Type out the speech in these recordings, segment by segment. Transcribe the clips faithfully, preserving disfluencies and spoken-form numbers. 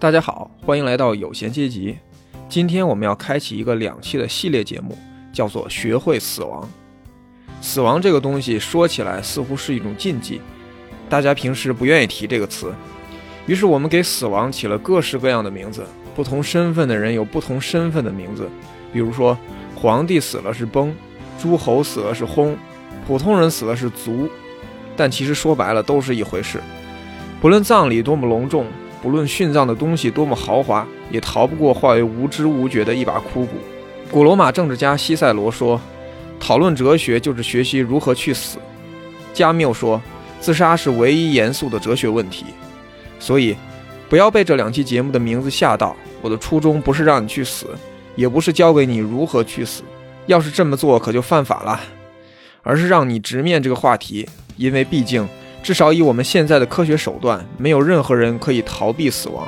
大家好，欢迎来到有闲阶级。今天我们要开启一个两期的系列节目，叫做学会死亡。死亡这个东西说起来似乎是一种禁忌，大家平时不愿意提这个词，于是我们给死亡起了各式各样的名字，不同身份的人有不同身份的名字，比如说皇帝死了是崩，诸侯死了是薨，普通人死了是卒，但其实说白了都是一回事。不论葬礼多么隆重，不论殉葬的东西多么豪华，也逃不过化为无知无觉的一把枯骨。古罗马政治家西塞罗说，讨论哲学就是学习如何去死。加缪说，自杀是唯一严肃的哲学问题。所以不要被这两期节目的名字吓到，我的初衷不是让你去死，也不是教给你如何去死，要是这么做可就犯法了，而是让你直面这个话题，因为毕竟至少以我们现在的科学手段，没有任何人可以逃避死亡。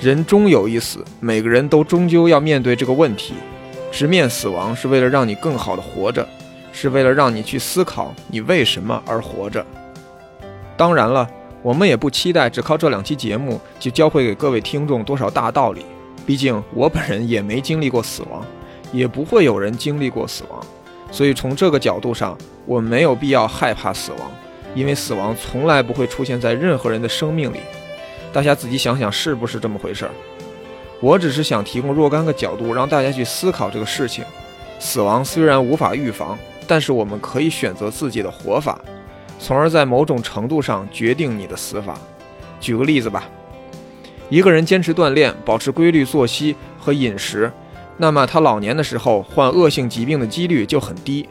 人终有一死，每个人都终究要面对这个问题。直面死亡是为了让你更好的活着，是为了让你去思考你为什么而活着。当然了，我们也不期待只靠这两期节目就教会给各位听众多少大道理，毕竟我本人也没经历过死亡，也不会有人经历过死亡，所以从这个角度上，我没有必要害怕死亡。因为死亡从来不会出现在任何人的生命里，大家自己想想是不是这么回事？我只是想提供若干个角度让大家去思考这个事情。死亡虽然无法预防，但是我们可以选择自己的活法，从而在某种程度上决定你的死法。举个例子吧，一个人坚持锻炼，保持规律作息和饮食，那么他老年的时候患恶性疾病的几率就很低，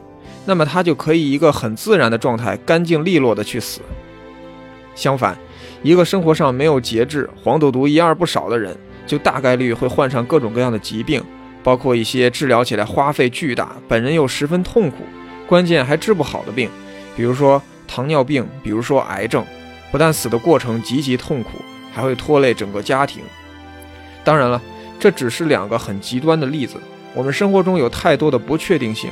那么他就可以一个很自然的状态，干净利落的去死。相反，一个生活上没有节制，黄赌毒一二不少的人，就大概率会患上各种各样的疾病，包括一些治疗起来花费巨大，本人又十分痛苦，关键还治不好的病，比如说糖尿病，比如说癌症，不但死的过程极其痛苦，还会拖累整个家庭。当然了，这只是两个很极端的例子，我们生活中有太多的不确定性，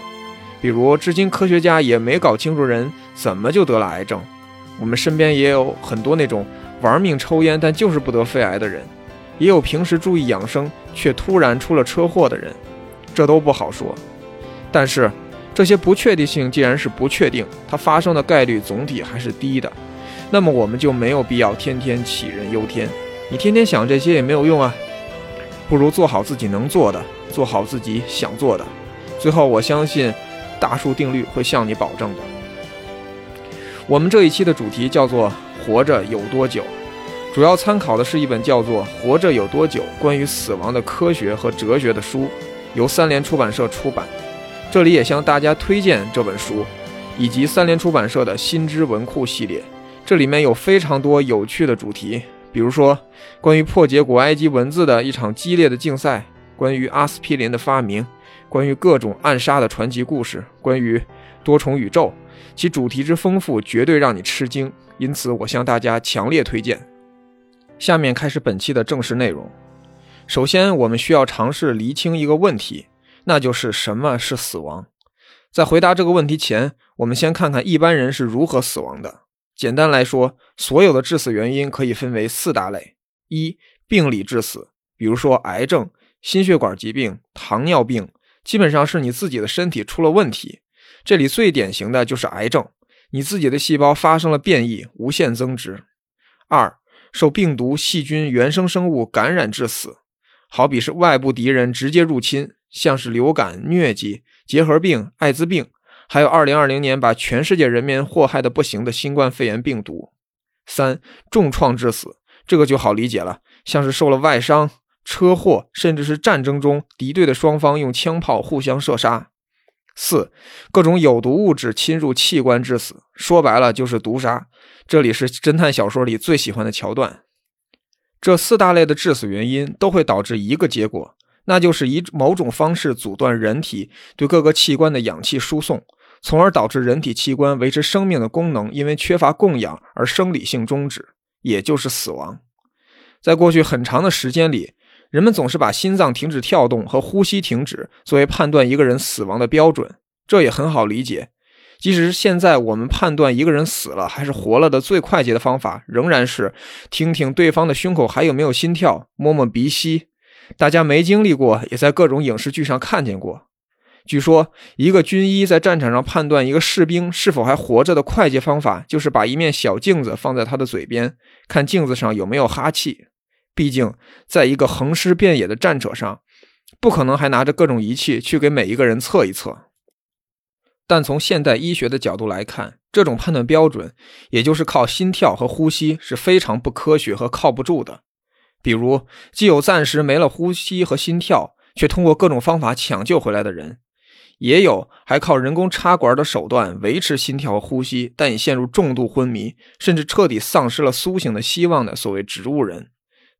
比如至今科学家也没搞清楚人怎么就得了癌症，我们身边也有很多那种玩命抽烟但就是不得肺癌的人，也有平时注意养生却突然出了车祸的人，这都不好说。但是这些不确定性既然是不确定，它发生的概率总体还是低的，那么我们就没有必要天天杞人忧天，你天天想这些也没有用啊，不如做好自己能做的，做好自己想做的，最后我相信大数定律会向你保证的。我们这一期的主题叫做活着有多久，主要参考的是一本叫做活着有多久关于死亡的科学和哲学的书，由三联出版社出版。这里也向大家推荐这本书以及三联出版社的新知文库系列，这里面有非常多有趣的主题，比如说关于破解古埃及文字的一场激烈的竞赛，关于阿司匹林的发明，关于各种暗杀的传奇故事，关于多重宇宙，其主题之丰富绝对让你吃惊，因此我向大家强烈推荐。下面开始本期的正式内容。首先，我们需要尝试厘清一个问题，那就是什么是死亡。在回答这个问题前，我们先看看一般人是如何死亡的。简单来说，所有的致死原因可以分为四大类。一、病理致死，比如说癌症、心血管疾病、糖尿病，基本上是你自己的身体出了问题，这里最典型的就是癌症，你自己的细胞发生了变异，无限增殖。二、受病毒、细菌、原生生物感染致死，好比是外部敌人直接入侵，像是流感、疟疾、结核病、艾滋病，还有二零二零年把全世界人民祸害的不行的新冠肺炎病毒。三、重创致死，这个就好理解了，像是受了外伤、车祸，甚至是战争中敌对的双方用枪炮互相射杀。四、各种有毒物质侵入器官致死，说白了就是毒杀，这里是侦探小说里最喜欢的桥段。这四大类的致死原因都会导致一个结果，那就是以某种方式阻断人体对各个器官的氧气输送，从而导致人体器官维持生命的功能因为缺乏供氧而生理性终止，也就是死亡。在过去很长的时间里，人们总是把心脏停止跳动和呼吸停止作为判断一个人死亡的标准，这也很好理解。即使是现在我们判断一个人死了还是活了的最快捷的方法，仍然是听听对方的胸口还有没有心跳，摸摸鼻息。大家没经历过，也在各种影视剧上看见过。据说，一个军医在战场上判断一个士兵是否还活着的快捷方法，就是把一面小镜子放在他的嘴边，看镜子上有没有哈气。毕竟，在一个横尸遍野的战场上，不可能还拿着各种仪器去给每一个人测一测。但从现代医学的角度来看，这种判断标准，也就是靠心跳和呼吸，是非常不科学和靠不住的。比如，既有暂时没了呼吸和心跳，却通过各种方法抢救回来的人，也有还靠人工插管的手段维持心跳和呼吸，但已陷入重度昏迷，甚至彻底丧失了苏醒的希望的所谓植物人。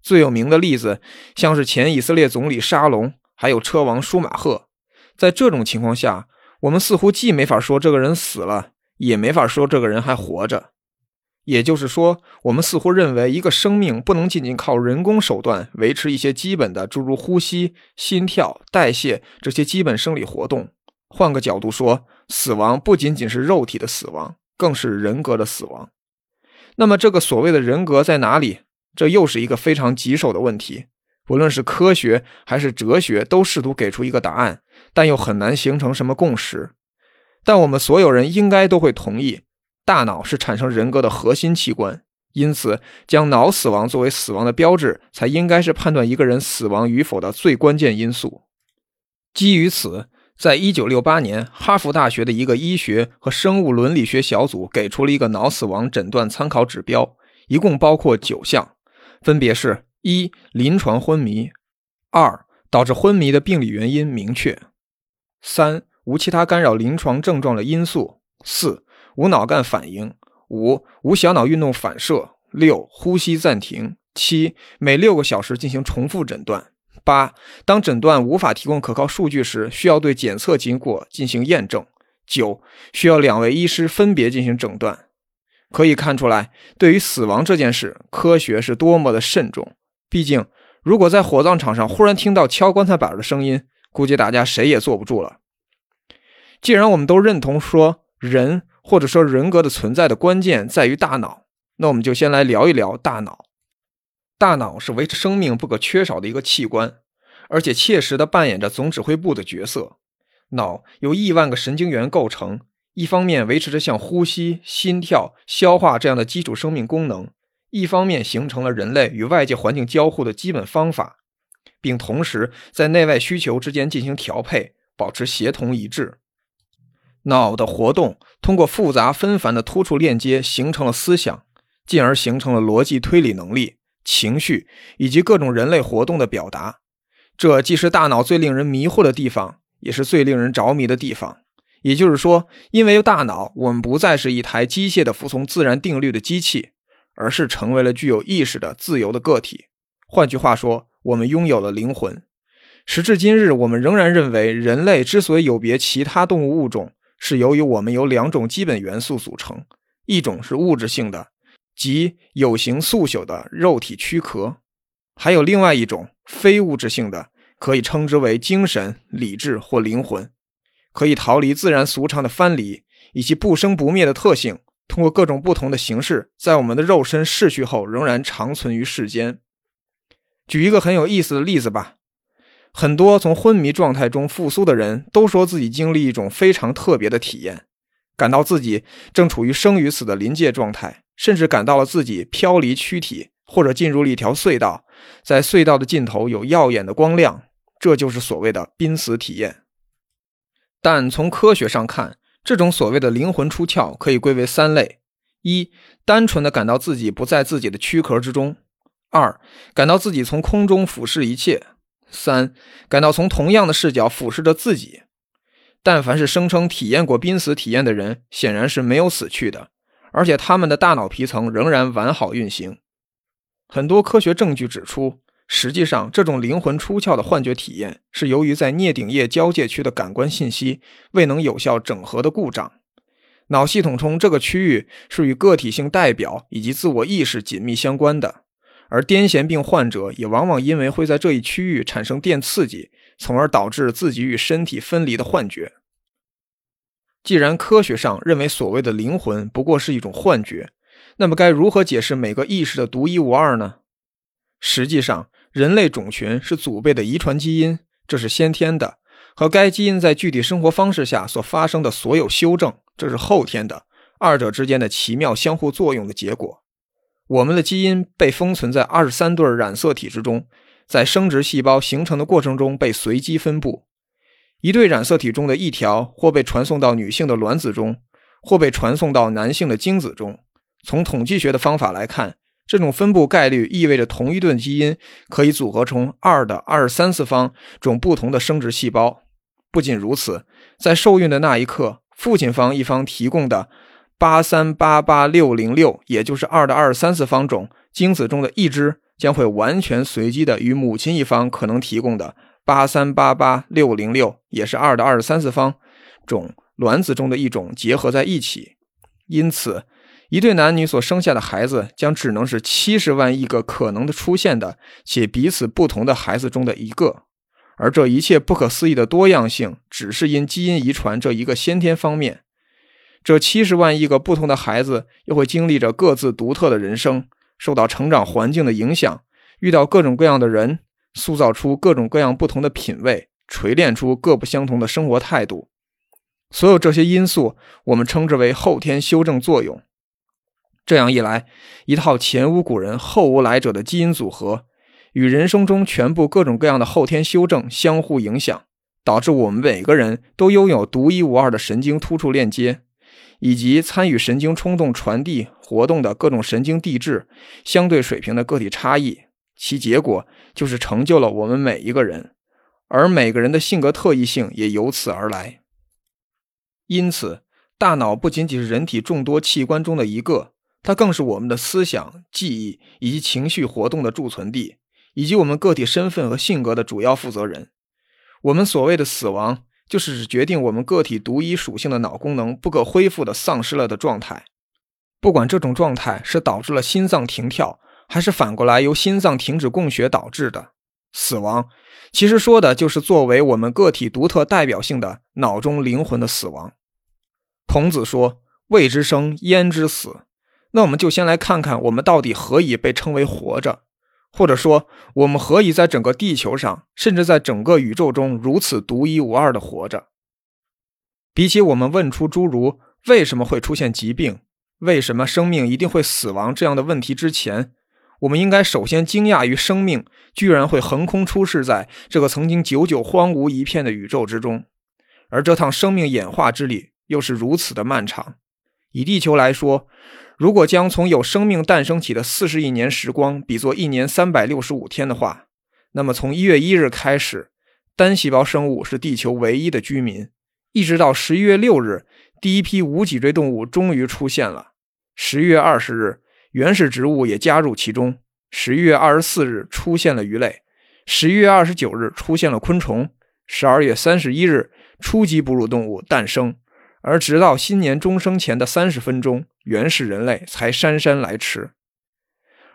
最有名的例子，像是前以色列总理沙龙，还有车王舒马赫。在这种情况下，我们似乎既没法说这个人死了，也没法说这个人还活着。也就是说，我们似乎认为一个生命不能仅仅靠人工手段维持一些基本的诸如呼吸、心跳、代谢这些基本生理活动。换个角度说，死亡不仅仅是肉体的死亡，更是人格的死亡。那么这个所谓的人格在哪里？这又是一个非常棘手的问题。不论是科学还是哲学，都试图给出一个答案，但又很难形成什么共识。但我们所有人应该都会同意，大脑是产生人格的核心器官，因此将脑死亡作为死亡的标志，才应该是判断一个人死亡与否的最关键因素。基于此，在一九六八年，哈佛大学的一个医学和生物伦理学小组给出了一个脑死亡诊断参考指标，一共包括九项，分别是：一、临床昏迷；二、导致昏迷的病理原因明确；三、无其他干扰临床症状的因素；四、无脑干反应；五、无小脑运动反射；六、呼吸暂停；七、每六个小时进行重复诊断；八、当诊断无法提供可靠数据时，需要对检测结果进行验证；九、需要两位医师分别进行诊断。可以看出来，对于死亡这件事，科学是多么的慎重。毕竟，如果在火葬场上忽然听到敲棺材板的声音，估计大家谁也坐不住了。既然我们都认同说人或者说人格的存在的关键在于大脑，那我们就先来聊一聊大脑。大脑是维持生命不可缺少的一个器官，而且切实地扮演着总指挥部的角色。脑由亿万个神经元构成，一方面维持着像呼吸、心跳、消化这样的基础生命功能，一方面形成了人类与外界环境交互的基本方法，并同时在内外需求之间进行调配，保持协同一致。脑的活动通过复杂纷繁的突触链接形成了思想，进而形成了逻辑推理能力、情绪以及各种人类活动的表达。这既是大脑最令人迷惑的地方，也是最令人着迷的地方。也就是说，因为大脑，我们不再是一台机械的服从自然定律的机器，而是成为了具有意识的自由的个体。换句话说，我们拥有了灵魂。时至今日，我们仍然认为人类之所以有别其他动物物种，是由于我们由两种基本元素组成，一种是物质性的，即有形素朽的肉体躯壳，还有另外一种非物质性的，可以称之为精神、理智或灵魂，可以逃离自然俗常的藩篱以及不生不灭的特性，通过各种不同的形式，在我们的肉身逝去后仍然长存于世间。举一个很有意思的例子吧。很多从昏迷状态中复苏的人都说自己经历一种非常特别的体验，感到自己正处于生与死的临界状态，甚至感到了自己飘离躯体，或者进入了一条隧道，在隧道的尽头有耀眼的光亮，这就是所谓的濒死体验。但从科学上看，这种所谓的灵魂出窍可以归为三类：一、单纯的感到自己不在自己的躯壳之中；二、感到自己从空中俯视一切；三、感到从同样的视角俯视着自己。但凡是声称体验过濒死体验的人，显然是没有死去的，而且他们的大脑皮层仍然完好运行。很多科学证据指出，实际上这种灵魂出窍的幻觉体验，是由于在颞顶叶交界区的感官信息未能有效整合的故障。脑系统中这个区域是与个体性代表以及自我意识紧密相关的，而癫痫病患者也往往因为会在这一区域产生电刺激，从而导致自己与身体分离的幻觉。既然科学上认为所谓的灵魂不过是一种幻觉，那么该如何解释每个意识的独一无二呢？实际上，人类种群是祖辈的遗传基因，这是先天的，和该基因在具体生活方式下所发生的所有修正，这是后天的，二者之间的奇妙相互作用的结果。我们的基因被封存在二十三对染色体之中，在生殖细胞形成的过程中被随机分布。一对染色体中的一条或被传送到女性的卵子中，或被传送到男性的精子中。从统计学的方法来看，这种分布概率意味着同一对基因可以组合成二的二十三次方种不同的生殖细胞。不仅如此，在受孕的那一刻，父亲方一方提供的八三八八六零六，也就是二的二十三次方种精子中的一只，将会完全随机的与母亲一方可能提供的八三八八六零六，也是二的二十三次方种卵子中的一种结合在一起。因此，一对男女所生下的孩子将只能是七十万亿个可能的出现的且彼此不同的孩子中的一个。而这一切不可思议的多样性，只是因基因遗传这一个先天方面。这七十万亿个不同的孩子又会经历着各自独特的人生，受到成长环境的影响，遇到各种各样的人，塑造出各种各样不同的品味，锤炼出各不相同的生活态度。所有这些因素，我们称之为后天修正作用。这样一来，一套前无古人后无来者的基因组合，与人生中全部各种各样的后天修正相互影响，导致我们每个人都拥有独一无二的神经突触链接，以及参与神经冲动传递活动的各种神经递质相对水平的个体差异，其结果就是成就了我们每一个人，而每个人的性格特异性也由此而来。因此，大脑不仅仅是人体众多器官中的一个，它更是我们的思想、记忆以及情绪活动的贮存地，以及我们个体身份和性格的主要负责人。我们所谓的死亡，就是指决定我们个体独一属性的脑功能不可恢复的丧失了的状态。不管这种状态是导致了心脏停跳，还是反过来由心脏停止供血导致的，死亡其实说的就是作为我们个体独特代表性的脑中灵魂的死亡。孔子说，未知生，焉知死？那我们就先来看看我们到底何以被称为活着，或者说我们何以在整个地球上，甚至在整个宇宙中如此独一无二的活着。比起我们问出诸如为什么会出现疾病，为什么生命一定会死亡这样的问题之前，我们应该首先惊讶于生命居然会横空出世在这个曾经久久荒芜一片的宇宙之中。而这趟生命演化之旅又是如此的漫长。以地球来说，如果将从有生命诞生起的四十亿年时光比作一年三百六十五天的话，那么从一月一日开始，单细胞生物是地球唯一的居民，一直到十一月六日，第一批无脊椎动物终于出现了。十一月二十日，原始植物也加入其中。十一月二十四日出现了鱼类，十一月二十九日出现了昆虫，十二月三十一日初级哺乳动物诞生。而直到新年钟声前的三十分钟，原始人类才姗姗来迟。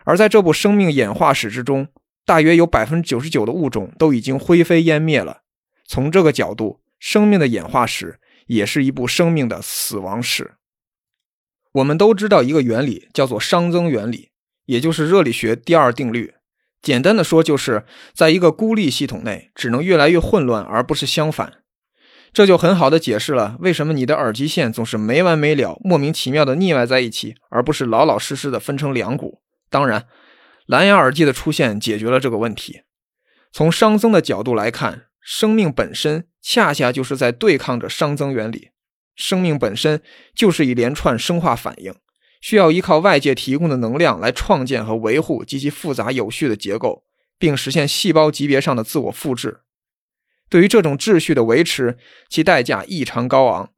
而在这部生命演化史之中，大约有 百分之九十九 的物种都已经灰飞烟灭了。从这个角度，生命的演化史也是一部生命的死亡史。我们都知道一个原理，叫做熵增原理，也就是热力学第二定律。简单的说，就是在一个孤立系统内，只能越来越混乱，而不是相反。这就很好的解释了为什么你的耳机线总是没完没了莫名其妙的腻歪在一起，而不是老老实实的分成两股。当然，蓝牙耳机的出现解决了这个问题。从熵增的角度来看，生命本身恰恰就是在对抗着熵增原理。生命本身就是一连串生化反应，需要依靠外界提供的能量来创建和维护极其复杂有序的结构，并实现细胞级别上的自我复制。对于这种秩序的维持，其代价异常高昂，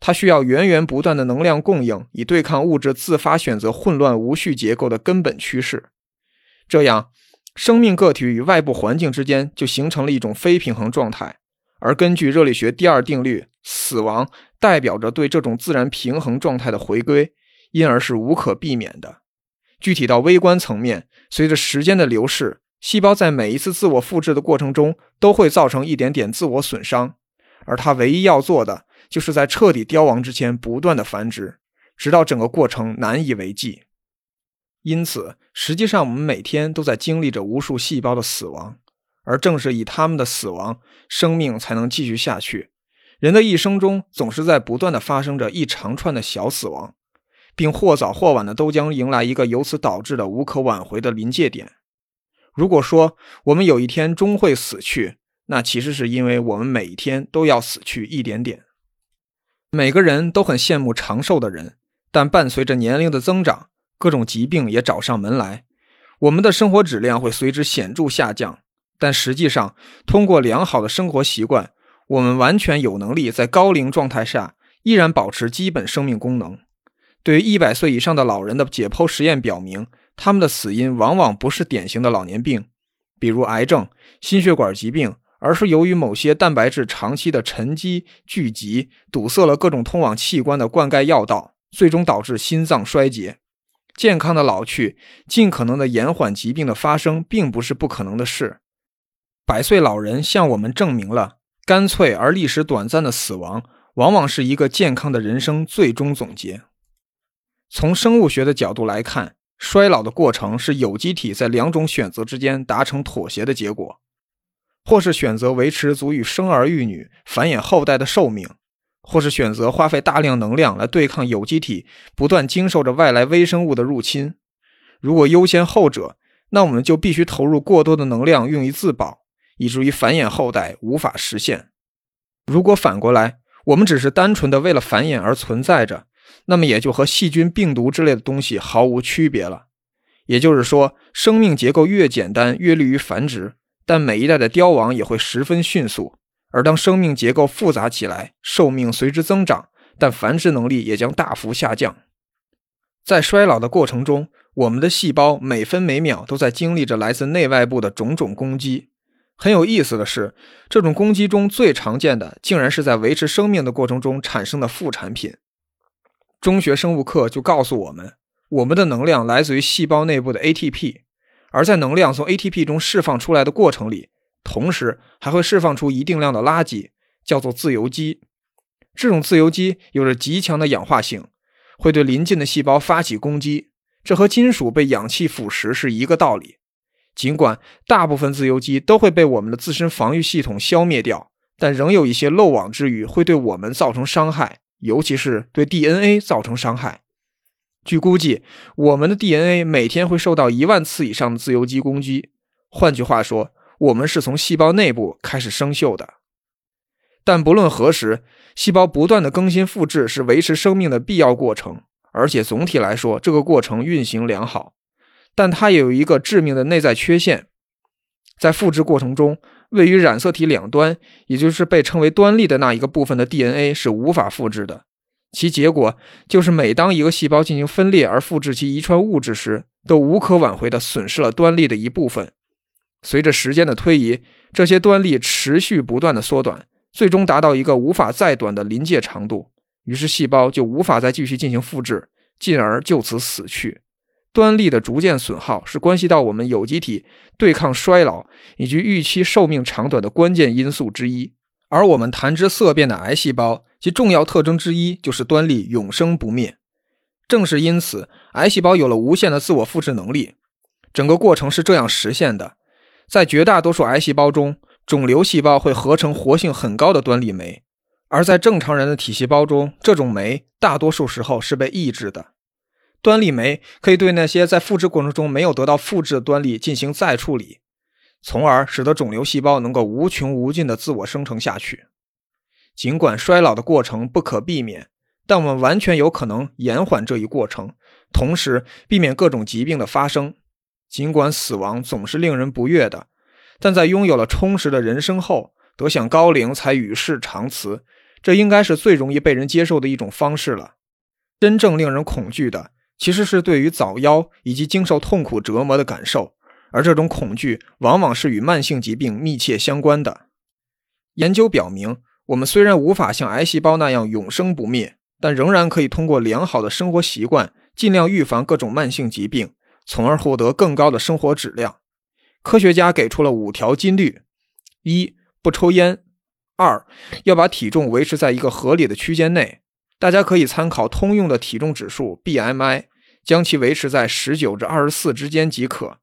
它需要源源不断的能量供应，以对抗物质自发选择混乱无序结构的根本趋势。这样，生命个体与外部环境之间就形成了一种非平衡状态，而根据热力学第二定律，死亡代表着对这种自然平衡状态的回归，因而是无可避免的。具体到微观层面，随着时间的流逝，细胞在每一次自我复制的过程中都会造成一点点自我损伤，而它唯一要做的就是在彻底凋亡之前不断的繁殖，直到整个过程难以为继。因此，实际上我们每天都在经历着无数细胞的死亡，而正是以它们的死亡，生命才能继续下去。人的一生中总是在不断的发生着一长串的小死亡，并或早或晚的都将迎来一个由此导致的无可挽回的临界点。如果说我们有一天终会死去，那其实是因为我们每一天都要死去一点点。每个人都很羡慕长寿的人，但伴随着年龄的增长，各种疾病也找上门来，我们的生活质量会随之显著下降。但实际上，通过良好的生活习惯，我们完全有能力在高龄状态下依然保持基本生命功能。对于一百岁以上的老人的解剖实验表明，他们的死因往往不是典型的老年病，比如癌症、心血管疾病，而是由于某些蛋白质长期的沉积聚集，堵塞了各种通往器官的灌溉要道，最终导致心脏衰竭。健康的老去，尽可能的延缓疾病的发生，并不是不可能的事。百岁老人向我们证明了，干脆而历时短暂的死亡，往往是一个健康的人生最终总结。从生物学的角度来看，衰老的过程是有机体在两种选择之间达成妥协的结果，或是选择维持足以生儿育女、繁衍后代的寿命，或是选择花费大量能量来对抗有机体不断经受着外来微生物的入侵。如果优先后者，那我们就必须投入过多的能量用于自保，以至于繁衍后代无法实现。如果反过来，我们只是单纯的为了繁衍而存在着，那么也就和细菌、病毒之类的东西毫无区别了。也就是说，生命结构越简单越利于繁殖，但每一代的凋亡也会十分迅速。而当生命结构复杂起来，寿命随之增长，但繁殖能力也将大幅下降。在衰老的过程中，我们的细胞每分每秒都在经历着来自内外部的种种攻击。很有意思的是，这种攻击中最常见的竟然是在维持生命的过程中产生的副产品。中学生物课就告诉我们，我们的能量来自于细胞内部的 A T P， 而在能量从 A T P 中释放出来的过程里，同时还会释放出一定量的垃圾，叫做自由基。这种自由基有着极强的氧化性，会对邻近的细胞发起攻击，这和金属被氧气腐蚀是一个道理。尽管大部分自由基都会被我们的自身防御系统消灭掉，但仍有一些漏网之鱼会对我们造成伤害，尤其是对 D N A 造成伤害。据估计，我们的 D N A 每天会受到一万次以上的自由基攻击。换句话说，我们是从细胞内部开始生锈的。但不论何时，细胞不断的更新复制是维持生命的必要过程，而且总体来说，这个过程运行良好。但它也有一个致命的内在缺陷，在复制过程中，位于染色体两端，也就是被称为端粒的那一个部分的 D N A 是无法复制的。其结果就是每当一个细胞进行分裂而复制其遗传物质时，都无可挽回地损失了端粒的一部分。随着时间的推移，这些端粒持续不断地缩短，最终达到一个无法再短的临界长度，于是细胞就无法再继续进行复制，进而就此死去。端粒的逐渐损耗是关系到我们有机体对抗衰老以及预期寿命长短的关键因素之一，而我们谈之色变的癌细胞，其重要特征之一就是端粒永生不灭。正是因此，癌细胞有了无限的自我复制能力。整个过程是这样实现的：在绝大多数癌细胞中，肿瘤细胞会合成活性很高的端粒酶，而在正常人的体细胞中，这种酶大多数时候是被抑制的。端粒酶可以对那些在复制过程中没有得到复制的端粒进行再处理，从而使得肿瘤细胞能够无穷无尽的自我生成下去。尽管衰老的过程不可避免，但我们完全有可能延缓这一过程，同时避免各种疾病的发生。尽管死亡总是令人不悦的，但在拥有了充实的人生后，得享高龄才与世长辞，这应该是最容易被人接受的一种方式了。真正令人恐惧的其实是对于早夭以及经受痛苦折磨的感受，而这种恐惧往往是与慢性疾病密切相关的。研究表明，我们虽然无法像癌细胞那样永生不灭，但仍然可以通过良好的生活习惯，尽量预防各种慢性疾病，从而获得更高的生活质量。科学家给出了五条禁律：一、不抽烟；二，要把体重维持在一个合理的区间内，大家可以参考通用的体重指数 B M I， 将其维持在十九至二十四之间即可。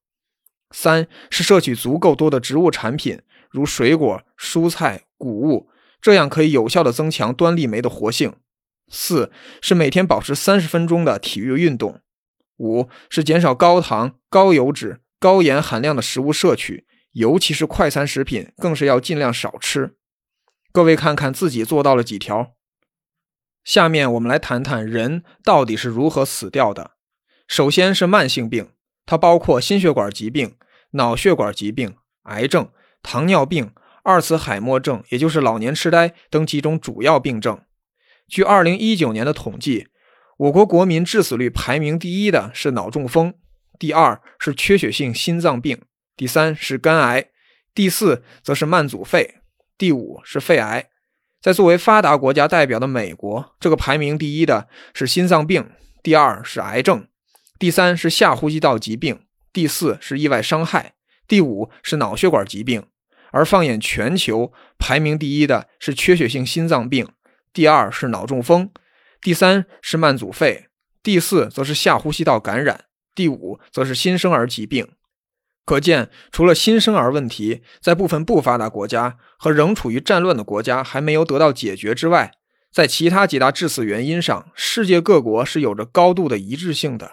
三是摄取足够多的植物产品，如水果、蔬菜、谷物，这样可以有效地增强端粒酶的活性。四是每天保持三十分钟的体育运动。五是减少高糖、高油脂、高盐含量的食物摄取，尤其是快餐食品更是要尽量少吃。各位看看自己做到了几条。下面我们来谈谈人到底是如何死掉的。首先是慢性病，它包括心血管疾病、脑血管疾病、癌症、糖尿病、阿尔茨海默症，也就是老年痴呆等几种主要病症。据二零一九年的统计，我国国民致死率排名第一的是脑中风，第二是缺血性心脏病，第三是肝癌，第四则是慢阻肺，第五是肺癌。在作为发达国家代表的美国，这个排名第一的是心脏病，第二是癌症，第三是下呼吸道疾病，第四是意外伤害，第五是脑血管疾病。而放眼全球，排名第一的是缺血性心脏病，第二是脑中风，第三是慢阻肺，第四则是下呼吸道感染，第五则是新生儿疾病。可见，除了新生儿问题，在部分不发达国家和仍处于战乱的国家还没有得到解决之外，在其他几大致死原因上，世界各国是有着高度的一致性的。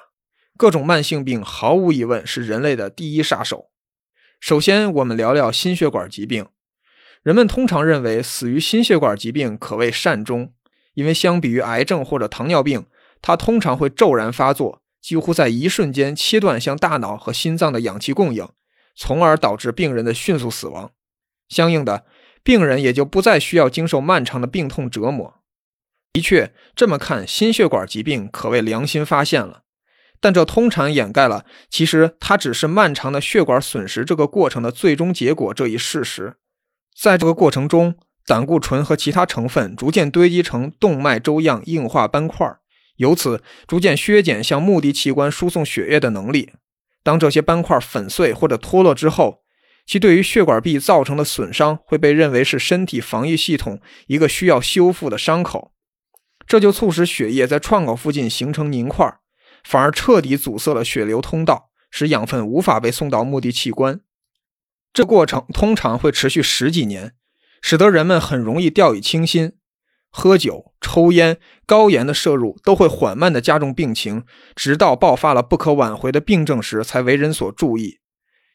各种慢性病毫无疑问是人类的第一杀手。首先，我们聊聊心血管疾病。人们通常认为死于心血管疾病可谓善终，因为相比于癌症或者糖尿病，它通常会骤然发作，几乎在一瞬间切断向大脑和心脏的氧气供应，从而导致病人的迅速死亡。相应的，病人也就不再需要经受漫长的病痛折磨。的确，这么看，心血管疾病可谓良心发现了，但这通常掩盖了其实它只是漫长的血管损失这个过程的最终结果这一事实。在这个过程中，胆固醇和其他成分逐渐堆积成动脉粥样硬化斑块，由此逐渐削减向目的器官输送血液的能力。当这些斑块粉碎或者脱落之后，其对于血管壁造成的损伤会被认为是身体防御系统一个需要修复的伤口，这就促使血液在创口附近形成凝块，反而彻底阻塞了血流通道，使养分无法被送到目的器官。这过程通常会持续十几年，使得人们很容易掉以轻心。喝酒、抽烟、高盐的摄入都会缓慢地加重病情，直到爆发了不可挽回的病症时才为人所注意。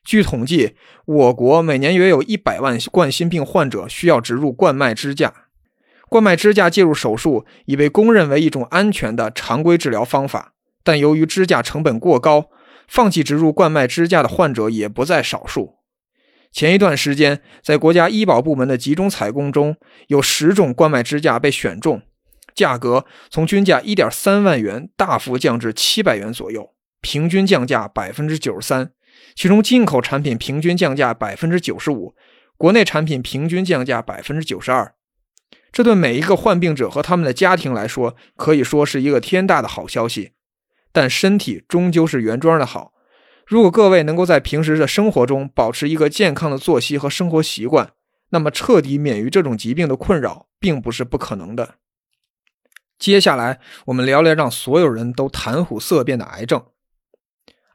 据统计，我国每年约有一百万冠心病患者需要植入冠脉支架。冠脉支架介入手术已被公认为一种安全的常规治疗方法，但由于支架成本过高，放弃植入冠脉支架的患者也不在少数。前一段时间，在国家医保部门的集中采购中，有十种冠脉支架被选中，价格从均价 一点三万元大幅降至七百元左右，平均降价 百分之九十三， 其中进口产品平均降价 百分之九十五， 国内产品平均降价 百分之九十二。 这对每一个患病者和他们的家庭来说，可以说是一个天大的好消息。但身体终究是原装的好，如果各位能够在平时的生活中保持一个健康的作息和生活习惯，那么彻底免于这种疾病的困扰并不是不可能的。接下来我们聊聊让所有人都谈虎色变的癌症。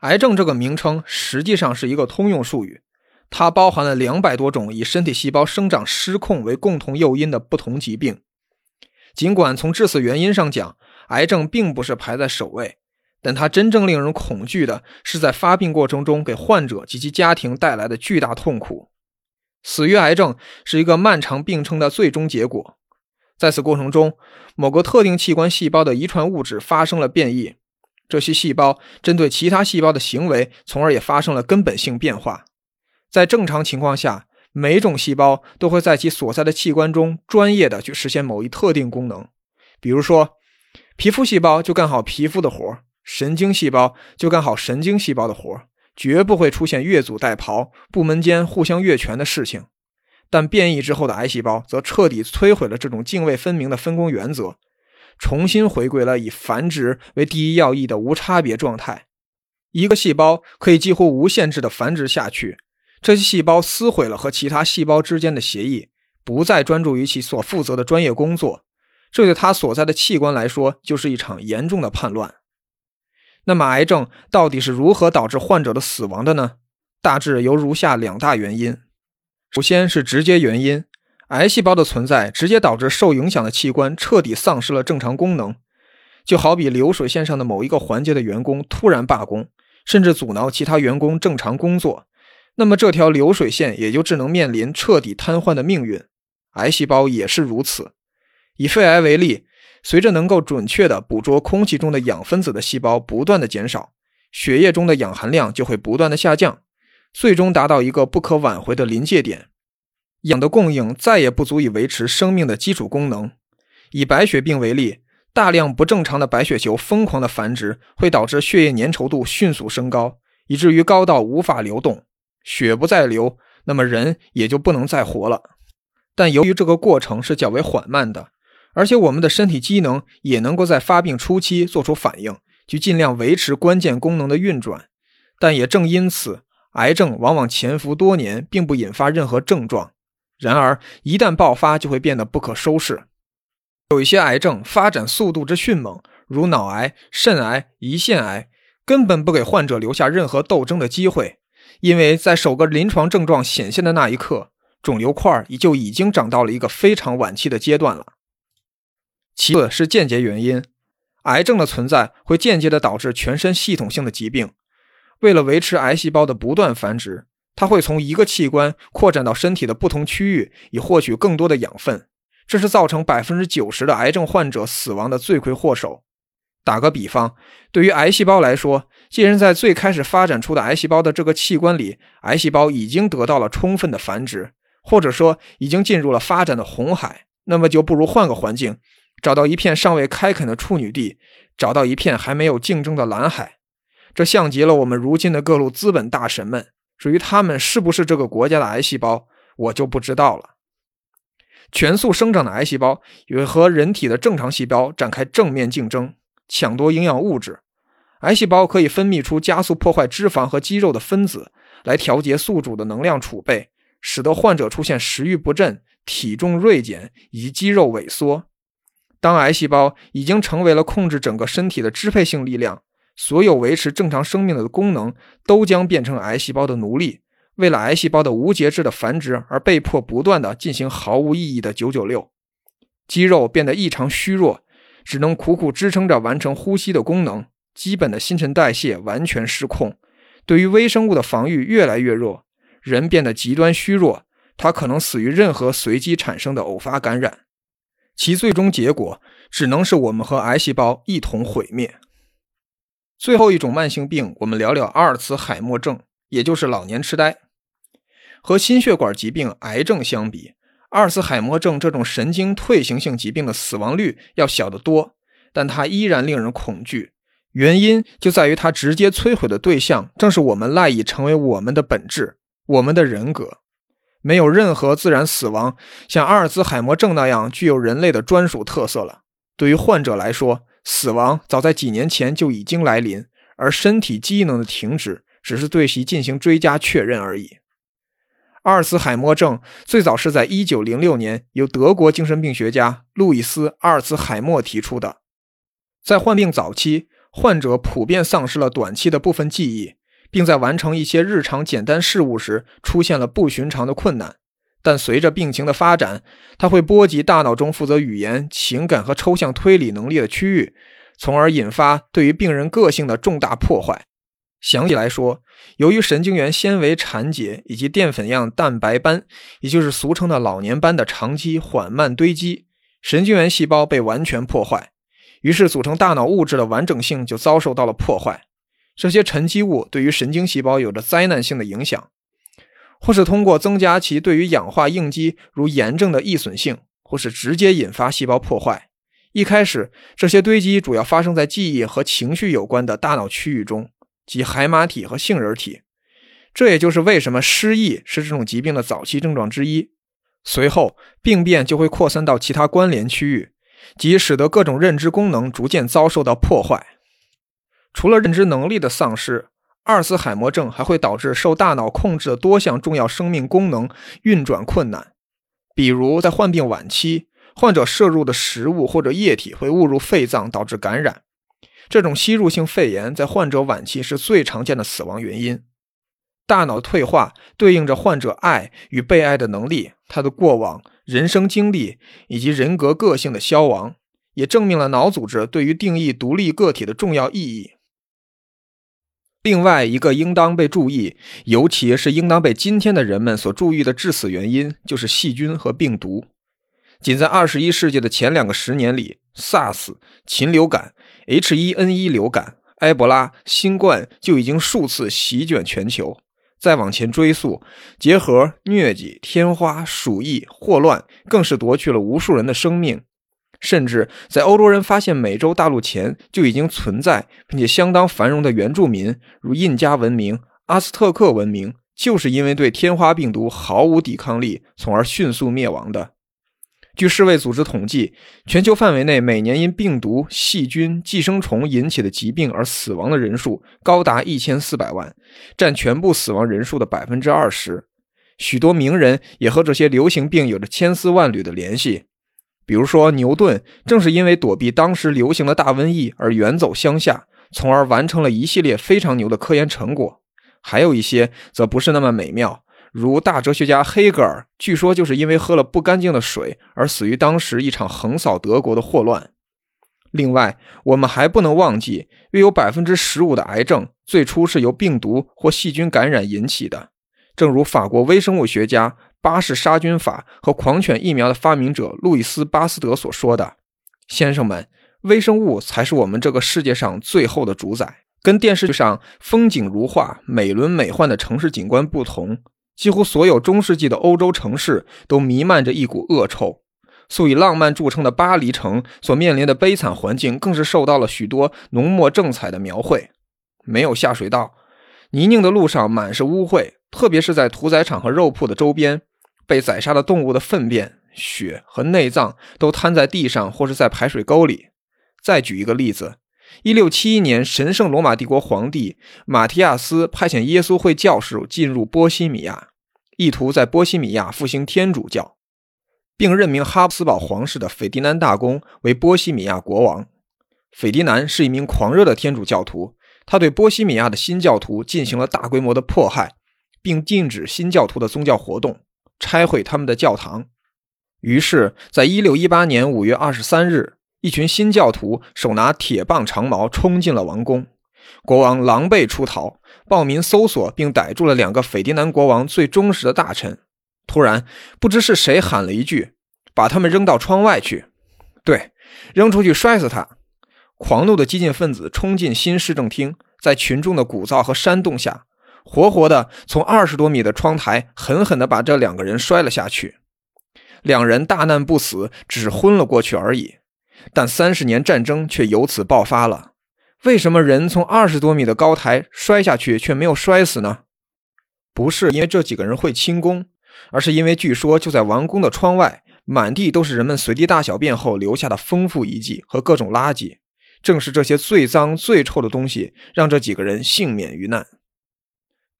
癌症这个名称实际上是一个通用术语，它包含了两百多种以身体细胞生长失控为共同诱因的不同疾病。尽管从致死原因上讲，癌症并不是排在首位，但它真正令人恐惧的是在发病过程中给患者及其家庭带来的巨大痛苦。死于癌症是一个漫长病程的最终结果，在此过程中，某个特定器官细胞的遗传物质发生了变异，这些细胞针对其他细胞的行为，从而也发生了根本性变化。在正常情况下，每种细胞都会在其所在的器官中专业的去实现某一特定功能，比如说皮肤细胞就干好皮肤的活，神经细胞就干好神经细胞的活，绝不会出现越俎代庖、部门间互相越权的事情。但变异之后的癌细胞则彻底摧毁了这种泾渭分明的分工原则，重新回归了以繁殖为第一要义的无差别状态。一个细胞可以几乎无限制地繁殖下去，这些细胞撕毁了和其他细胞之间的协议，不再专注于其所负责的专业工作，这对他所在的器官来说就是一场严重的叛乱。那么癌症到底是如何导致患者的死亡的呢？大致由如下两大原因。首先是直接原因，癌细胞的存在直接导致受影响的器官彻底丧失了正常功能，就好比流水线上的某一个环节的员工突然罢工，甚至阻挠其他员工正常工作，那么这条流水线也就只能面临彻底瘫痪的命运。癌细胞也是如此。以肺癌为例，随着能够准确地捕捉空气中的氧分子的细胞不断地减少，血液中的氧含量就会不断地下降，最终达到一个不可挽回的临界点。氧的供应再也不足以维持生命的基础功能。以白血病为例，大量不正常的白血球疯狂的繁殖，会导致血液粘稠度迅速升高，以至于高到无法流动，血不再流，那么人也就不能再活了。但由于这个过程是较为缓慢的，而且我们的身体机能也能够在发病初期做出反应，去尽量维持关键功能的运转。但也正因此，癌症往往潜伏多年并不引发任何症状，然而一旦爆发就会变得不可收拾。有一些癌症发展速度之迅猛，如脑癌、肾癌、胰腺癌，根本不给患者留下任何斗争的机会，因为在首个临床症状显现的那一刻，肿瘤块就已经长到了一个非常晚期的阶段了。其次是间接原因，癌症的存在会间接地导致全身系统性的疾病。为了维持癌细胞的不断繁殖，它会从一个器官扩展到身体的不同区域，以获取更多的养分。这是造成 百分之九十 的癌症患者死亡的罪魁祸首。打个比方，对于癌细胞来说，既然在最开始发展出的癌细胞的这个器官里，癌细胞已经得到了充分的繁殖，或者说已经进入了发展的红海，那么就不如换个环境，找到一片尚未开垦的处女地，找到一片还没有竞争的蓝海。这像极了我们如今的各路资本大神们，至于他们是不是这个国家的癌细胞，我就不知道了。全速生长的癌细胞也和人体的正常细胞展开正面竞争，抢夺营养物质。癌细胞可以分泌出加速破坏脂肪和肌肉的分子，来调节宿主的能量储备，使得患者出现食欲不振、体重锐减以及肌肉萎缩。当癌细胞已经成为了控制整个身体的支配性力量，所有维持正常生命的功能都将变成癌细胞的奴隶，为了癌细胞的无节制的繁殖而被迫不断的进行毫无意义的九九六。肌肉变得异常虚弱，只能苦苦支撑着完成呼吸的功能，基本的新陈代谢完全失控，对于微生物的防御越来越弱，人变得极端虚弱，他可能死于任何随机产生的偶发感染。其最终结果只能是我们和癌细胞一同毁灭。最后一种慢性病，我们聊聊阿尔茨海默症，也就是老年痴呆。和心血管疾病、癌症相比，阿尔茨海默症这种神经退行性疾病的死亡率要小得多，但它依然令人恐惧，原因就在于它直接摧毁的对象正是我们赖以成为我们的本质，我们的人格。没有任何自然死亡像阿尔茨海默症那样具有人类的专属特色了。对于患者来说，死亡早在几年前就已经来临，而身体机能的停止只是对其进行追加确认而已。阿尔茨海默症最早是在一九零六年由德国精神病学家路易斯·阿尔茨海默提出的。在患病早期，患者普遍丧失了短期的部分记忆，并在完成一些日常简单事务时出现了不寻常的困难，但随着病情的发展，它会波及大脑中负责语言、情感和抽象推理能力的区域，从而引发对于病人个性的重大破坏。详细来说，由于神经元纤维缠结以及淀粉样蛋白斑，也就是俗称的老年斑的长期缓慢堆积，神经元细胞被完全破坏，于是组成大脑物质的完整性就遭受到了破坏。这些沉积物对于神经细胞有着灾难性的影响，或是通过增加其对于氧化应激如炎症的易损性，或是直接引发细胞破坏。一开始，这些堆积主要发生在记忆和情绪有关的大脑区域中，即海马体和杏仁体。这也就是为什么失忆是这种疾病的早期症状之一。随后，病变就会扩散到其他关联区域，即使得各种认知功能逐渐遭受到破坏。除了认知能力的丧失，阿尔茨海默症还会导致受大脑控制的多项重要生命功能运转困难。比如在患病晚期，患者摄入的食物或者液体会误入肺脏，导致感染。这种吸入性肺炎在患者晚期是最常见的死亡原因。大脑退化对应着患者爱与被爱的能力，他的过往、人生经历以及人格个性的消亡，也证明了脑组织对于定义独立个体的重要意义。另外一个应当被注意，尤其是应当被今天的人们所注意的致死原因，就是细菌和病毒。仅在二十一世纪的前两个十年里， SARS、禽流感、H 一 N 一 流感、埃博拉、新冠就已经数次席卷全球。再往前追溯，结核、疟疾、天花、鼠疫、霍乱更是夺去了无数人的生命。甚至在欧洲人发现美洲大陆前，就已经存在并且相当繁荣的原住民，如印加文明、阿斯特克文明，就是因为对天花病毒毫无抵抗力，从而迅速灭亡的。据世卫组织统计，全球范围内每年因病毒、细菌、寄生虫引起的疾病而死亡的人数高达一千四百万，占全部死亡人数的 百分之二十。 许多名人也和这些流行病有着千丝万缕的联系，比如说牛顿正是因为躲避当时流行的大瘟疫而远走乡下，从而完成了一系列非常牛的科研成果。还有一些则不是那么美妙，如大哲学家黑格尔，据说就是因为喝了不干净的水而死于当时一场横扫德国的霍乱。另外，我们还不能忘记，约有 百分之十五 的癌症最初是由病毒或细菌感染引起的。正如法国微生物学家、巴氏杀菌法和狂犬疫苗的发明者路易斯·巴斯德所说的：“先生们，微生物才是我们这个世界上最后的主宰。”跟电视剧上风景如画、美轮美奂的城市景观不同，几乎所有中世纪的欧洲城市都弥漫着一股恶臭，素以浪漫著称的巴黎城所面临的悲惨环境更是受到了许多浓墨正彩的描绘。没有下水道，泥泞的路上满是污秽，特别是在屠宰场和肉铺的周边，被宰杀的动物的粪便、血和内脏都摊在地上或是在排水沟里。再举一个例子，一六七一年，神圣罗马帝国皇帝马提亚斯派遣耶稣会教士进入波西米亚，意图在波西米亚复兴天主教，并任命哈布斯堡皇室的斐迪南大公为波西米亚国王。斐迪南是一名狂热的天主教徒，他对波西米亚的新教徒进行了大规模的迫害，并禁止新教徒的宗教活动，拆毁他们的教堂。于是在一六一八年五月二十三日，一群新教徒手拿铁棒长矛冲进了王宫，国王狼狈出逃，暴民搜索并逮住了两个斐迪南国王最忠实的大臣。突然不知是谁喊了一句：“把他们扔到窗外去！”对，扔出去，摔死他！狂怒的激进分子冲进新市政厅，在群众的鼓噪和煽动下，活活的从二十多米的窗台狠狠地把这两个人摔了下去。两人大难不死，只昏了过去而已。但三十年战争却由此爆发了。为什么人从二十多米的高台摔下去却没有摔死呢？不是因为这几个人会轻功，而是因为据说就在王宫的窗外，满地都是人们随地大小便后留下的丰富遗迹和各种垃圾。正是这些最脏最臭的东西，让这几个人幸免于难。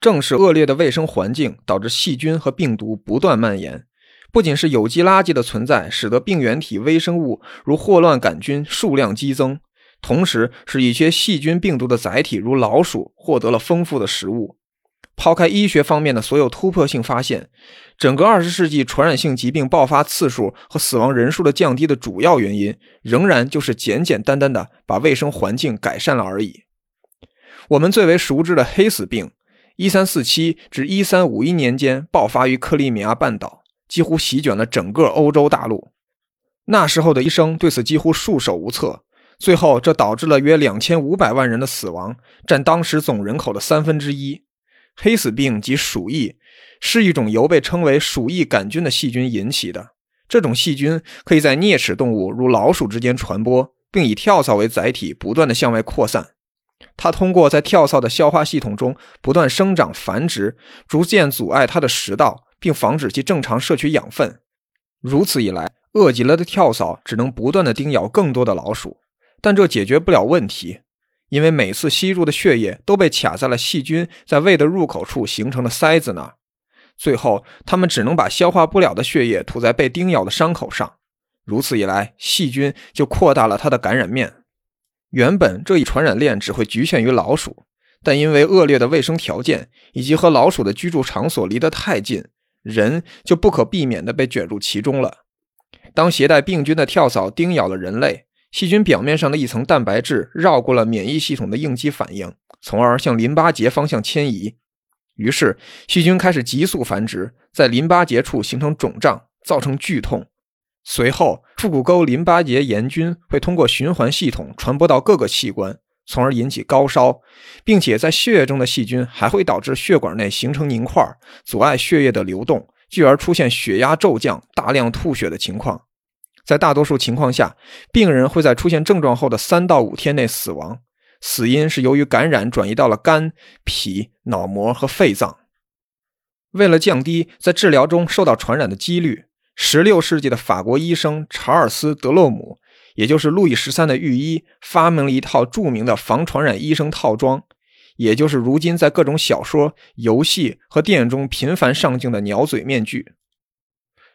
正是恶劣的卫生环境导致细菌和病毒不断蔓延。不仅是有机垃圾的存在使得病原体微生物如霍乱杆菌数量激增，同时使一些细菌病毒的载体如老鼠获得了丰富的食物。抛开医学方面的所有突破性发现，整个二十世纪传染性疾病爆发次数和死亡人数的降低的主要原因，仍然就是简简单单的把卫生环境改善了而已。我们最为熟知的黑死病，一三四七至一三五一年间爆发于克里米亚半岛，几乎席卷了整个欧洲大陆。那时候的医生对此几乎束手无策，最后这导致了约两千五百万人的死亡，占当时总人口的三分之一。黑死病及鼠疫是一种由被称为鼠疫杆菌的细菌引起的，这种细菌可以在啮齿动物如老鼠之间传播，并以跳蚤为载体不断地向外扩散。它通过在跳蚤的消化系统中不断生长繁殖，逐渐阻碍它的食道，并防止其正常摄取养分。如此一来，饿极了的跳蚤只能不断地叮咬更多的老鼠，但这解决不了问题，因为每次吸入的血液都被卡在了细菌在胃的入口处形成的塞子那儿。最后他们只能把消化不了的血液吐在被叮咬的伤口上。如此一来，细菌就扩大了它的感染面。原本这一传染链只会局限于老鼠，但因为恶劣的卫生条件以及和老鼠的居住场所离得太近，人就不可避免地被卷入其中了。当携带病菌的跳蚤叮咬了人类，细菌表面上的一层蛋白质绕过了免疫系统的应激反应，从而向淋巴结方向迁移。于是细菌开始急速繁殖，在淋巴结处形成肿胀，造成剧痛。随后腹股沟淋巴结炎菌会通过循环系统传播到各个器官，从而引起高烧，并且在血液中的细菌还会导致血管内形成凝块，阻碍血液的流动，继而出现血压骤降、大量吐血的情况。在大多数情况下，病人会在出现症状后的三到五天内死亡，死因是由于感染转移到了肝、脾、脑膜和肺脏。为了降低在治疗中受到传染的几率，十六世纪的法国医生查尔斯·德洛姆，也就是路易十三的御医，发明了一套著名的防传染医生套装，也就是如今在各种小说、游戏和电影中频繁上镜的鸟嘴面具。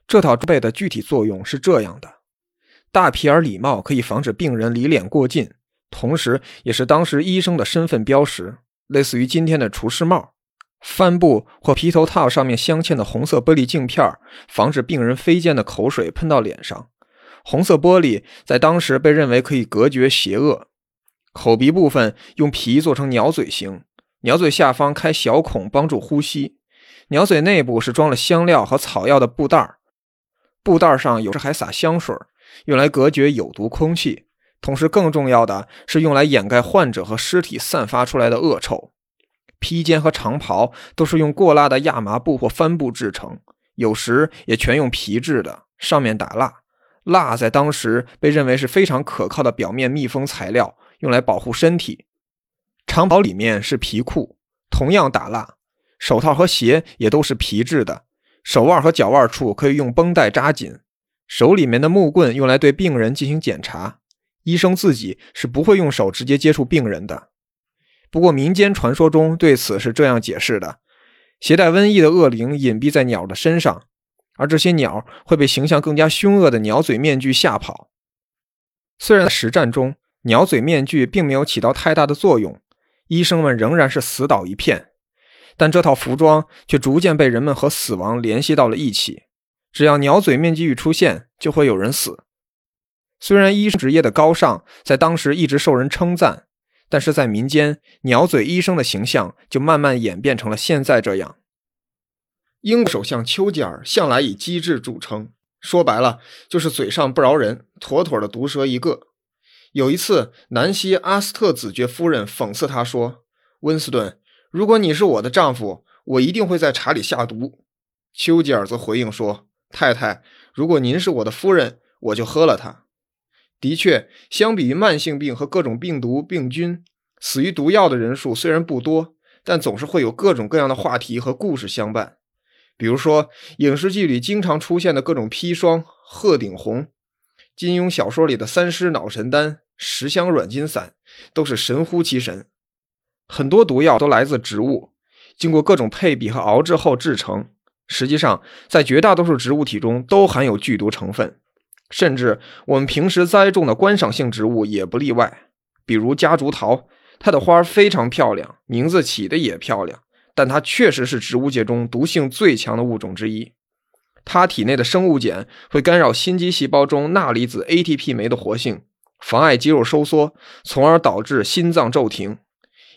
这套装备的具体作用是这样的：大皮尔礼帽可以防止病人离脸过近，同时也是当时医生的身份标识，类似于今天的厨师帽。帆布或皮头套上面镶嵌的红色玻璃镜片，防止病人飞溅的口水喷到脸上。红色玻璃在当时被认为可以隔绝邪恶。口鼻部分用皮做成鸟嘴形，鸟嘴下方开小孔帮助呼吸。鸟嘴内部是装了香料和草药的布袋，布袋上有时还撒香水，用来隔绝有毒空气。同时更重要的是用来掩盖患者和尸体散发出来的恶臭。披肩和长袍都是用过蜡的亚麻布或帆布制成，有时也全用皮制的，上面打蜡。蜡在当时被认为是非常可靠的表面密封材料，用来保护身体。长袍里面是皮裤，同样打蜡。手套和鞋也都是皮制的，手腕和脚腕处可以用绷带扎紧。手里面的木棍用来对病人进行检查，医生自己是不会用手直接接触病人的。不过民间传说中对此是这样解释的：携带瘟疫的恶灵隐蔽在鸟的身上，而这些鸟会被形象更加凶恶的鸟嘴面具吓跑。虽然在实战中鸟嘴面具并没有起到太大的作用，医生们仍然是死倒一片，但这套服装却逐渐被人们和死亡联系到了一起。只要鸟嘴面具一出现，就会有人死。虽然医生职业的高尚在当时一直受人称赞，但是在民间，鸟嘴医生的形象就慢慢演变成了现在这样。英国首相丘吉尔向来以机智著称，说白了就是嘴上不饶人，妥妥的毒舌一个。有一次，南希·阿斯特子爵夫人讽刺他说：“温斯顿，如果你是我的丈夫，我一定会在茶里下毒。”丘吉尔则回应说：“太太，如果您是我的夫人，我就喝了它。”的确，相比于慢性病和各种病毒病菌，死于毒药的人数虽然不多，但总是会有各种各样的话题和故事相伴。比如说影视剧里经常出现的各种砒霜、鹤顶红，金庸小说里的三尸脑神丹、十香软筋散，都是神乎其神。很多毒药都来自植物，经过各种配比和熬制后制成，实际上在绝大多数植物体中都含有剧毒成分。甚至我们平时栽种的观赏性植物也不例外，比如夹竹桃，它的花非常漂亮，名字起的也漂亮，但它确实是植物界中毒性最强的物种之一。它体内的生物碱会干扰心肌细胞中钠离子 A T P 酶的活性，妨碍肌肉收缩，从而导致心脏骤停。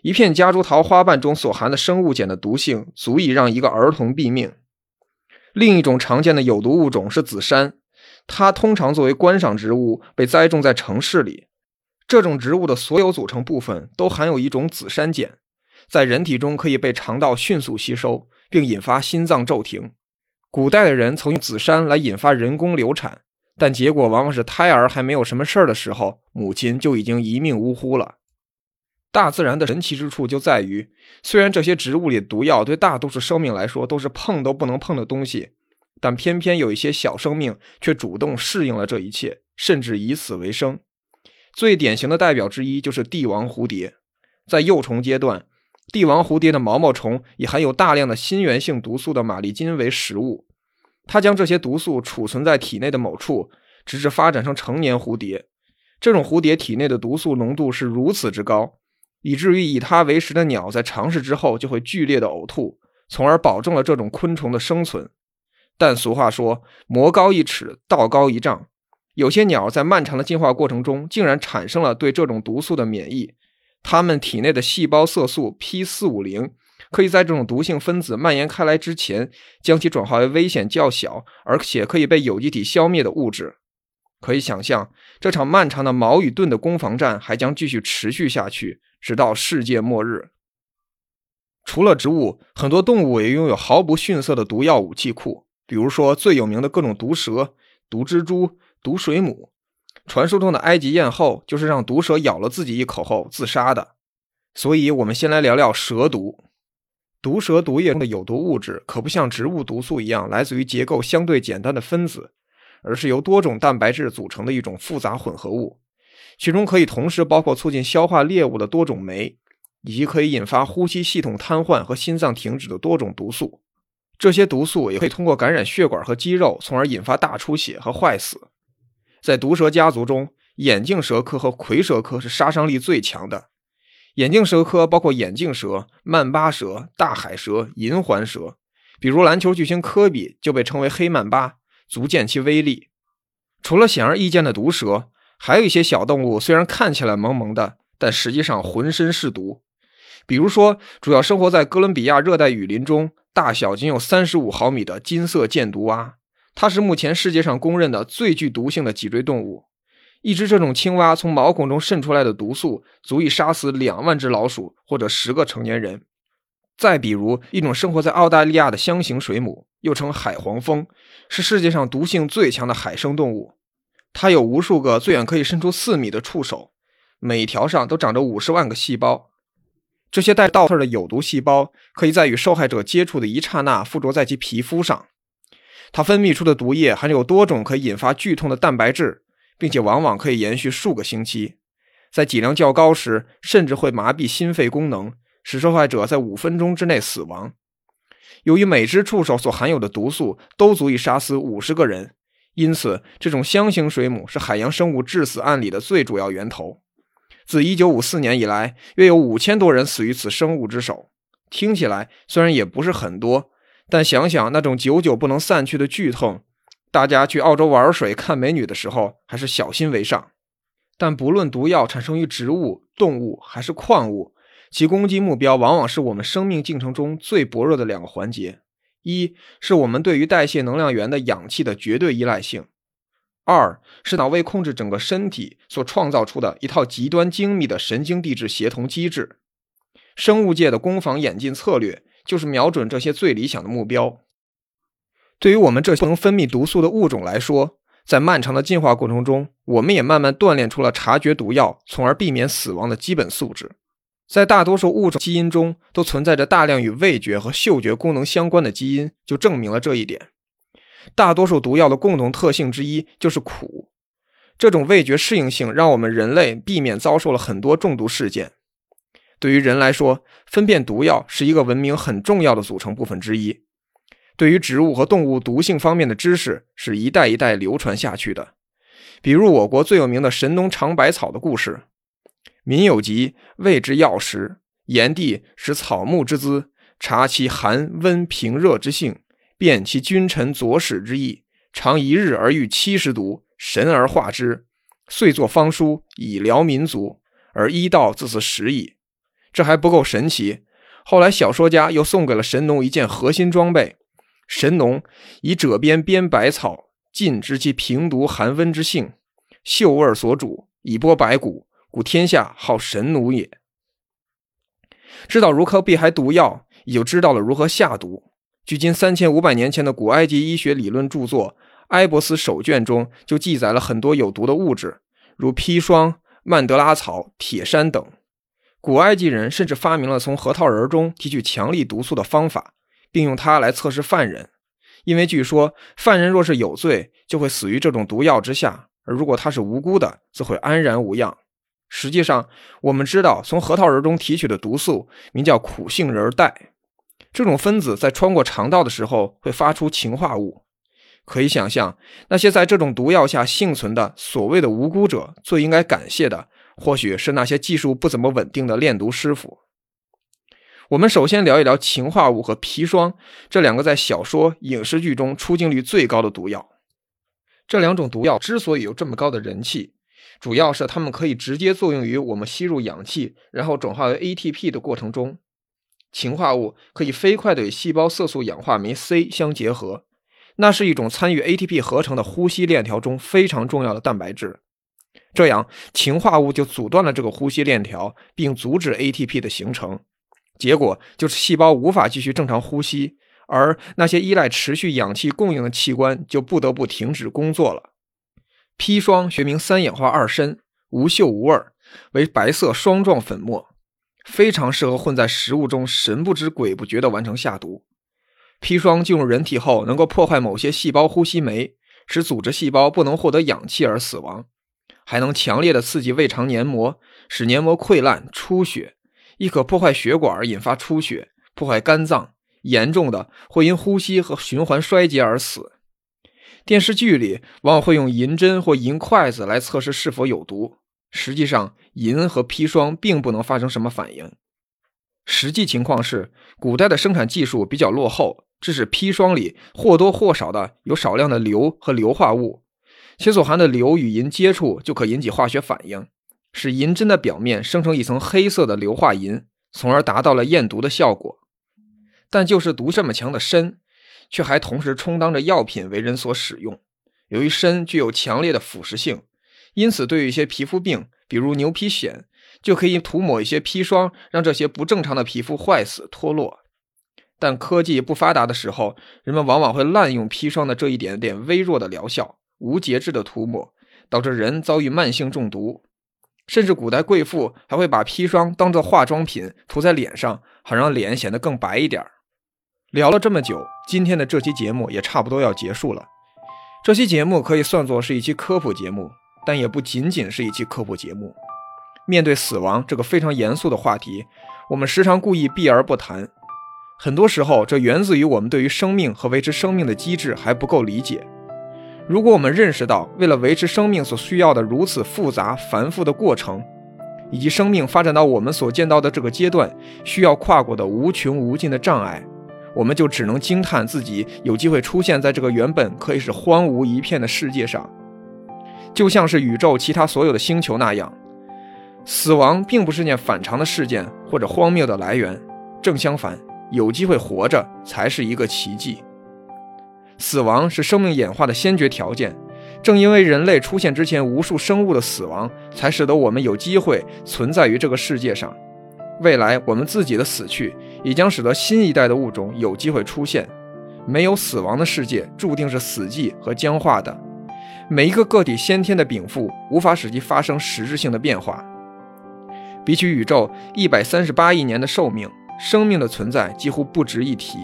一片夹竹桃花瓣中所含的生物碱的毒性足以让一个儿童毙命。另一种常见的有毒物种是紫杉，它通常作为观赏植物被栽种在城市里。这种植物的所有组成部分都含有一种紫杉碱，在人体中可以被肠道迅速吸收，并引发心脏骤停。古代的人曾用紫杉来引发人工流产，但结果往往是胎儿还没有什么事儿的时候，母亲就已经一命呜呼了。大自然的神奇之处就在于，虽然这些植物里的毒药对大多数生命来说都是碰都不能碰的东西，但偏偏有一些小生命却主动适应了这一切，甚至以此为生。最典型的代表之一就是帝王蝴蝶。在幼虫阶段，帝王蝴蝶的毛毛虫也含有大量的新源性毒素的马利金为食物，它将这些毒素储存在体内的某处，直至发展成成年蝴蝶。这种蝴蝶体内的毒素浓度是如此之高，以至于以它为食的鸟在尝试之后就会剧烈的呕吐，从而保证了这种昆虫的生存。但俗话说，魔高一尺，道高一丈，有些鸟在漫长的进化过程中竟然产生了对这种毒素的免疫，它们体内的细胞色素 P 四五零 可以在这种毒性分子蔓延开来之前将其转化为危险较小而且可以被有机体消灭的物质。可以想象，这场漫长的矛与盾的攻防战还将继续持续下去，直到世界末日。除了植物，很多动物也拥有毫不逊色的毒药武器库，比如说最有名的各种毒蛇、毒蜘蛛、毒水母。传说中的埃及艳后就是让毒蛇咬了自己一口后自杀的。所以我们先来聊聊蛇毒。毒蛇毒液中的有毒物质可不像植物毒素一样来自于结构相对简单的分子，而是由多种蛋白质组成的一种复杂混合物，其中可以同时包括促进消化猎物的多种酶，以及可以引发呼吸系统瘫痪和心脏停止的多种毒素。这些毒素也可以通过感染血管和肌肉，从而引发大出血和坏死。在毒蛇家族中，眼镜蛇科和蝰蛇科是杀伤力最强的。眼镜蛇科包括眼镜蛇、曼巴蛇、大海蛇、银环蛇，比如篮球巨星科比就被称为黑曼巴，足见其威力。除了显而易见的毒蛇，还有一些小动物虽然看起来萌萌的，但实际上浑身是毒。比如说，主要生活在哥伦比亚热带雨林中，大小仅有三十五毫米的金色箭毒蛙，它是目前世界上公认的最具毒性的脊椎动物。一只这种青蛙从毛孔中渗出来的毒素足以杀死两万只老鼠或者十个成年人。再比如，一种生活在澳大利亚的箱形水母，又称海黄蜂，是世界上毒性最强的海生动物。它有无数个最远可以伸出四米的触手，每条上都长着五十万个细胞。这些带倒刺的有毒细胞可以在与受害者接触的一刹那附着在其皮肤上。它分泌出的毒液含有多种可以引发剧痛的蛋白质，并且往往可以延续数个星期。在剂量较高时，甚至会麻痹心肺功能，使受害者在五分钟之内死亡。由于每只触手所含有的毒素都足以杀死五十个人，因此这种箱形水母是海洋生物致死案里的最主要源头。自一九五四年以来，约有五千多人死于此生物之手。听起来虽然也不是很多，但想想那种久久不能散去的剧痛，大家去澳洲玩水看美女的时候还是小心为上。但不论毒药产生于植物、动物还是矿物，其攻击目标往往是我们生命进程中最薄弱的两个环节：一是我们对于代谢能量源的氧气的绝对依赖性；二是它为控制整个身体所创造出的一套极端精密的神经递质协同机制。生物界的攻防演进策略就是瞄准这些最理想的目标。对于我们这些能分泌毒素的物种来说，在漫长的进化过程中，我们也慢慢锻炼出了察觉毒药，从而避免死亡的基本素质。在大多数物种基因中都存在着大量与味觉和嗅觉功能相关的基因，就证明了这一点。大多数毒药的共同特性之一就是苦，这种味觉适应性让我们人类避免遭受了很多中毒事件。对于人来说，分辨毒药是一个文明很重要的组成部分之一。对于植物和动物毒性方面的知识是一代一代流传下去的，比如我国最有名的神农尝百草的故事。民有疾，谓之药食，炎帝使草木之姿，察其寒温平热之性，辨其君臣佐使之意，尝一日而遇七十毒，神而化之，遂作方书以疗民族，而医道自此始矣。这还不够神奇，后来小说家又送给了神农一件核心装备。神农以赭鞭鞭百草，尽知其平毒寒温之性，嗅味所主，以拨百谷，故天下号神农也。知道如何避害毒药，也就知道了如何下毒。距今三千五百年前的古埃及医学理论著作《埃博斯手卷》中就记载了很多有毒的物质，如砒霜、曼德拉草、铁杉等。古埃及人甚至发明了从核桃仁中提取强力毒素的方法，并用它来测试犯人，因为据说犯人若是有罪，就会死于这种毒药之下，而如果他是无辜的，则会安然无恙。实际上我们知道，从核桃仁中提取的毒素名叫苦杏仁带，这种分子在穿过肠道的时候会发出氰化物。可以想象，那些在这种毒药下幸存的所谓的无辜者，最应该感谢的或许是那些技术不怎么稳定的炼毒师傅。我们首先聊一聊氰化物和砒霜这两个在小说、影视剧中出镜率最高的毒药。这两种毒药之所以有这么高的人气，主要是它们可以直接作用于我们吸入氧气，然后转化为 A T P 的过程中。氰化物可以飞快地与细胞色素氧化酶 C 相结合，那是一种参与 A T P 合成的呼吸链条中非常重要的蛋白质。这样，氰化物就阻断了这个呼吸链条，并阻止 A T P 的形成。结果就是细胞无法继续正常呼吸，而那些依赖持续氧气供应的器官就不得不停止工作了。砒霜学名三氧化二砷，无嗅无味，为白色霜状粉末，非常适合混在食物中神不知鬼不觉地完成下毒。砒霜进入人体后能够破坏某些细胞呼吸酶，使组织细胞不能获得氧气而死亡，还能强烈的刺激胃肠黏膜，使黏膜溃烂出血，亦可破坏血管引发出血，破坏肝脏，严重的会因呼吸和循环衰竭而死。电视剧里往往会用银针或银筷子来测试是否有毒，实际上银和砒霜并不能发生什么反应。实际情况是，古代的生产技术比较落后，致使砒霜里或多或少的有少量的硫和硫化物，其所含的硫与银接触就可引起化学反应，使银针的表面生成一层黑色的硫化银，从而达到了验毒的效果。但就是毒这么强的砷，却还同时充当着药品为人所使用。由于砷具有强烈的腐蚀性，因此对于一些皮肤病，比如牛皮癣，就可以涂抹一些砒霜，让这些不正常的皮肤坏死脱落。但科技不发达的时候，人们往往会滥用砒霜的这一点点微弱的疗效，无节制的涂抹，导致人遭遇慢性中毒。甚至古代贵妇还会把砒霜当作化妆品涂在脸上，好让脸显得更白一点。聊了这么久，今天的这期节目也差不多要结束了。这期节目可以算作是一期科普节目，但也不仅仅是一期科普节目。面对死亡这个非常严肃的话题，我们时常故意避而不谈。很多时候，这源自于我们对于生命和维持生命的机制还不够理解。如果我们认识到，为了维持生命所需要的如此复杂繁复的过程，以及生命发展到我们所见到的这个阶段需要跨过的无穷无尽的障碍，我们就只能惊叹自己有机会出现在这个原本可以是荒芜一片的世界上。就像是宇宙其他所有的星球那样，死亡并不是件反常的事件或者荒谬的来源，正相反，有机会活着才是一个奇迹。死亡是生命演化的先决条件，正因为人类出现之前无数生物的死亡，才使得我们有机会存在于这个世界上。未来我们自己的死去也将使得新一代的物种有机会出现。没有死亡的世界注定是死寂和僵化的，每一个个体先天的禀赋无法使其发生实质性的变化。比起宇宙一百三十八亿年的寿命，生命的存在几乎不值一提，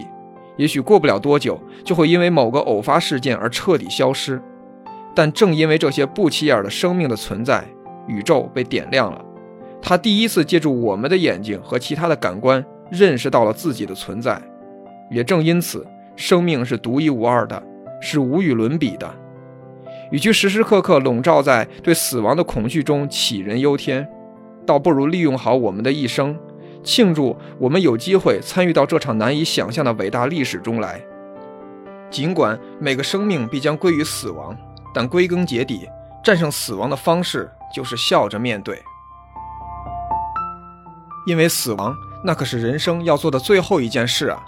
也许过不了多久就会因为某个偶发事件而彻底消失。但正因为这些不起眼的生命的存在，宇宙被点亮了，它第一次借助我们的眼睛和其他的感官认识到了自己的存在。也正因此，生命是独一无二的，是无与伦比的。与其时时刻刻笼罩在对死亡的恐惧中杞人忧天，倒不如利用好我们的一生，庆祝我们有机会参与到这场难以想象的伟大历史中来。尽管每个生命必将归于死亡，但归根结底，战胜死亡的方式就是笑着面对。因为死亡，那可是人生要做的最后一件事啊。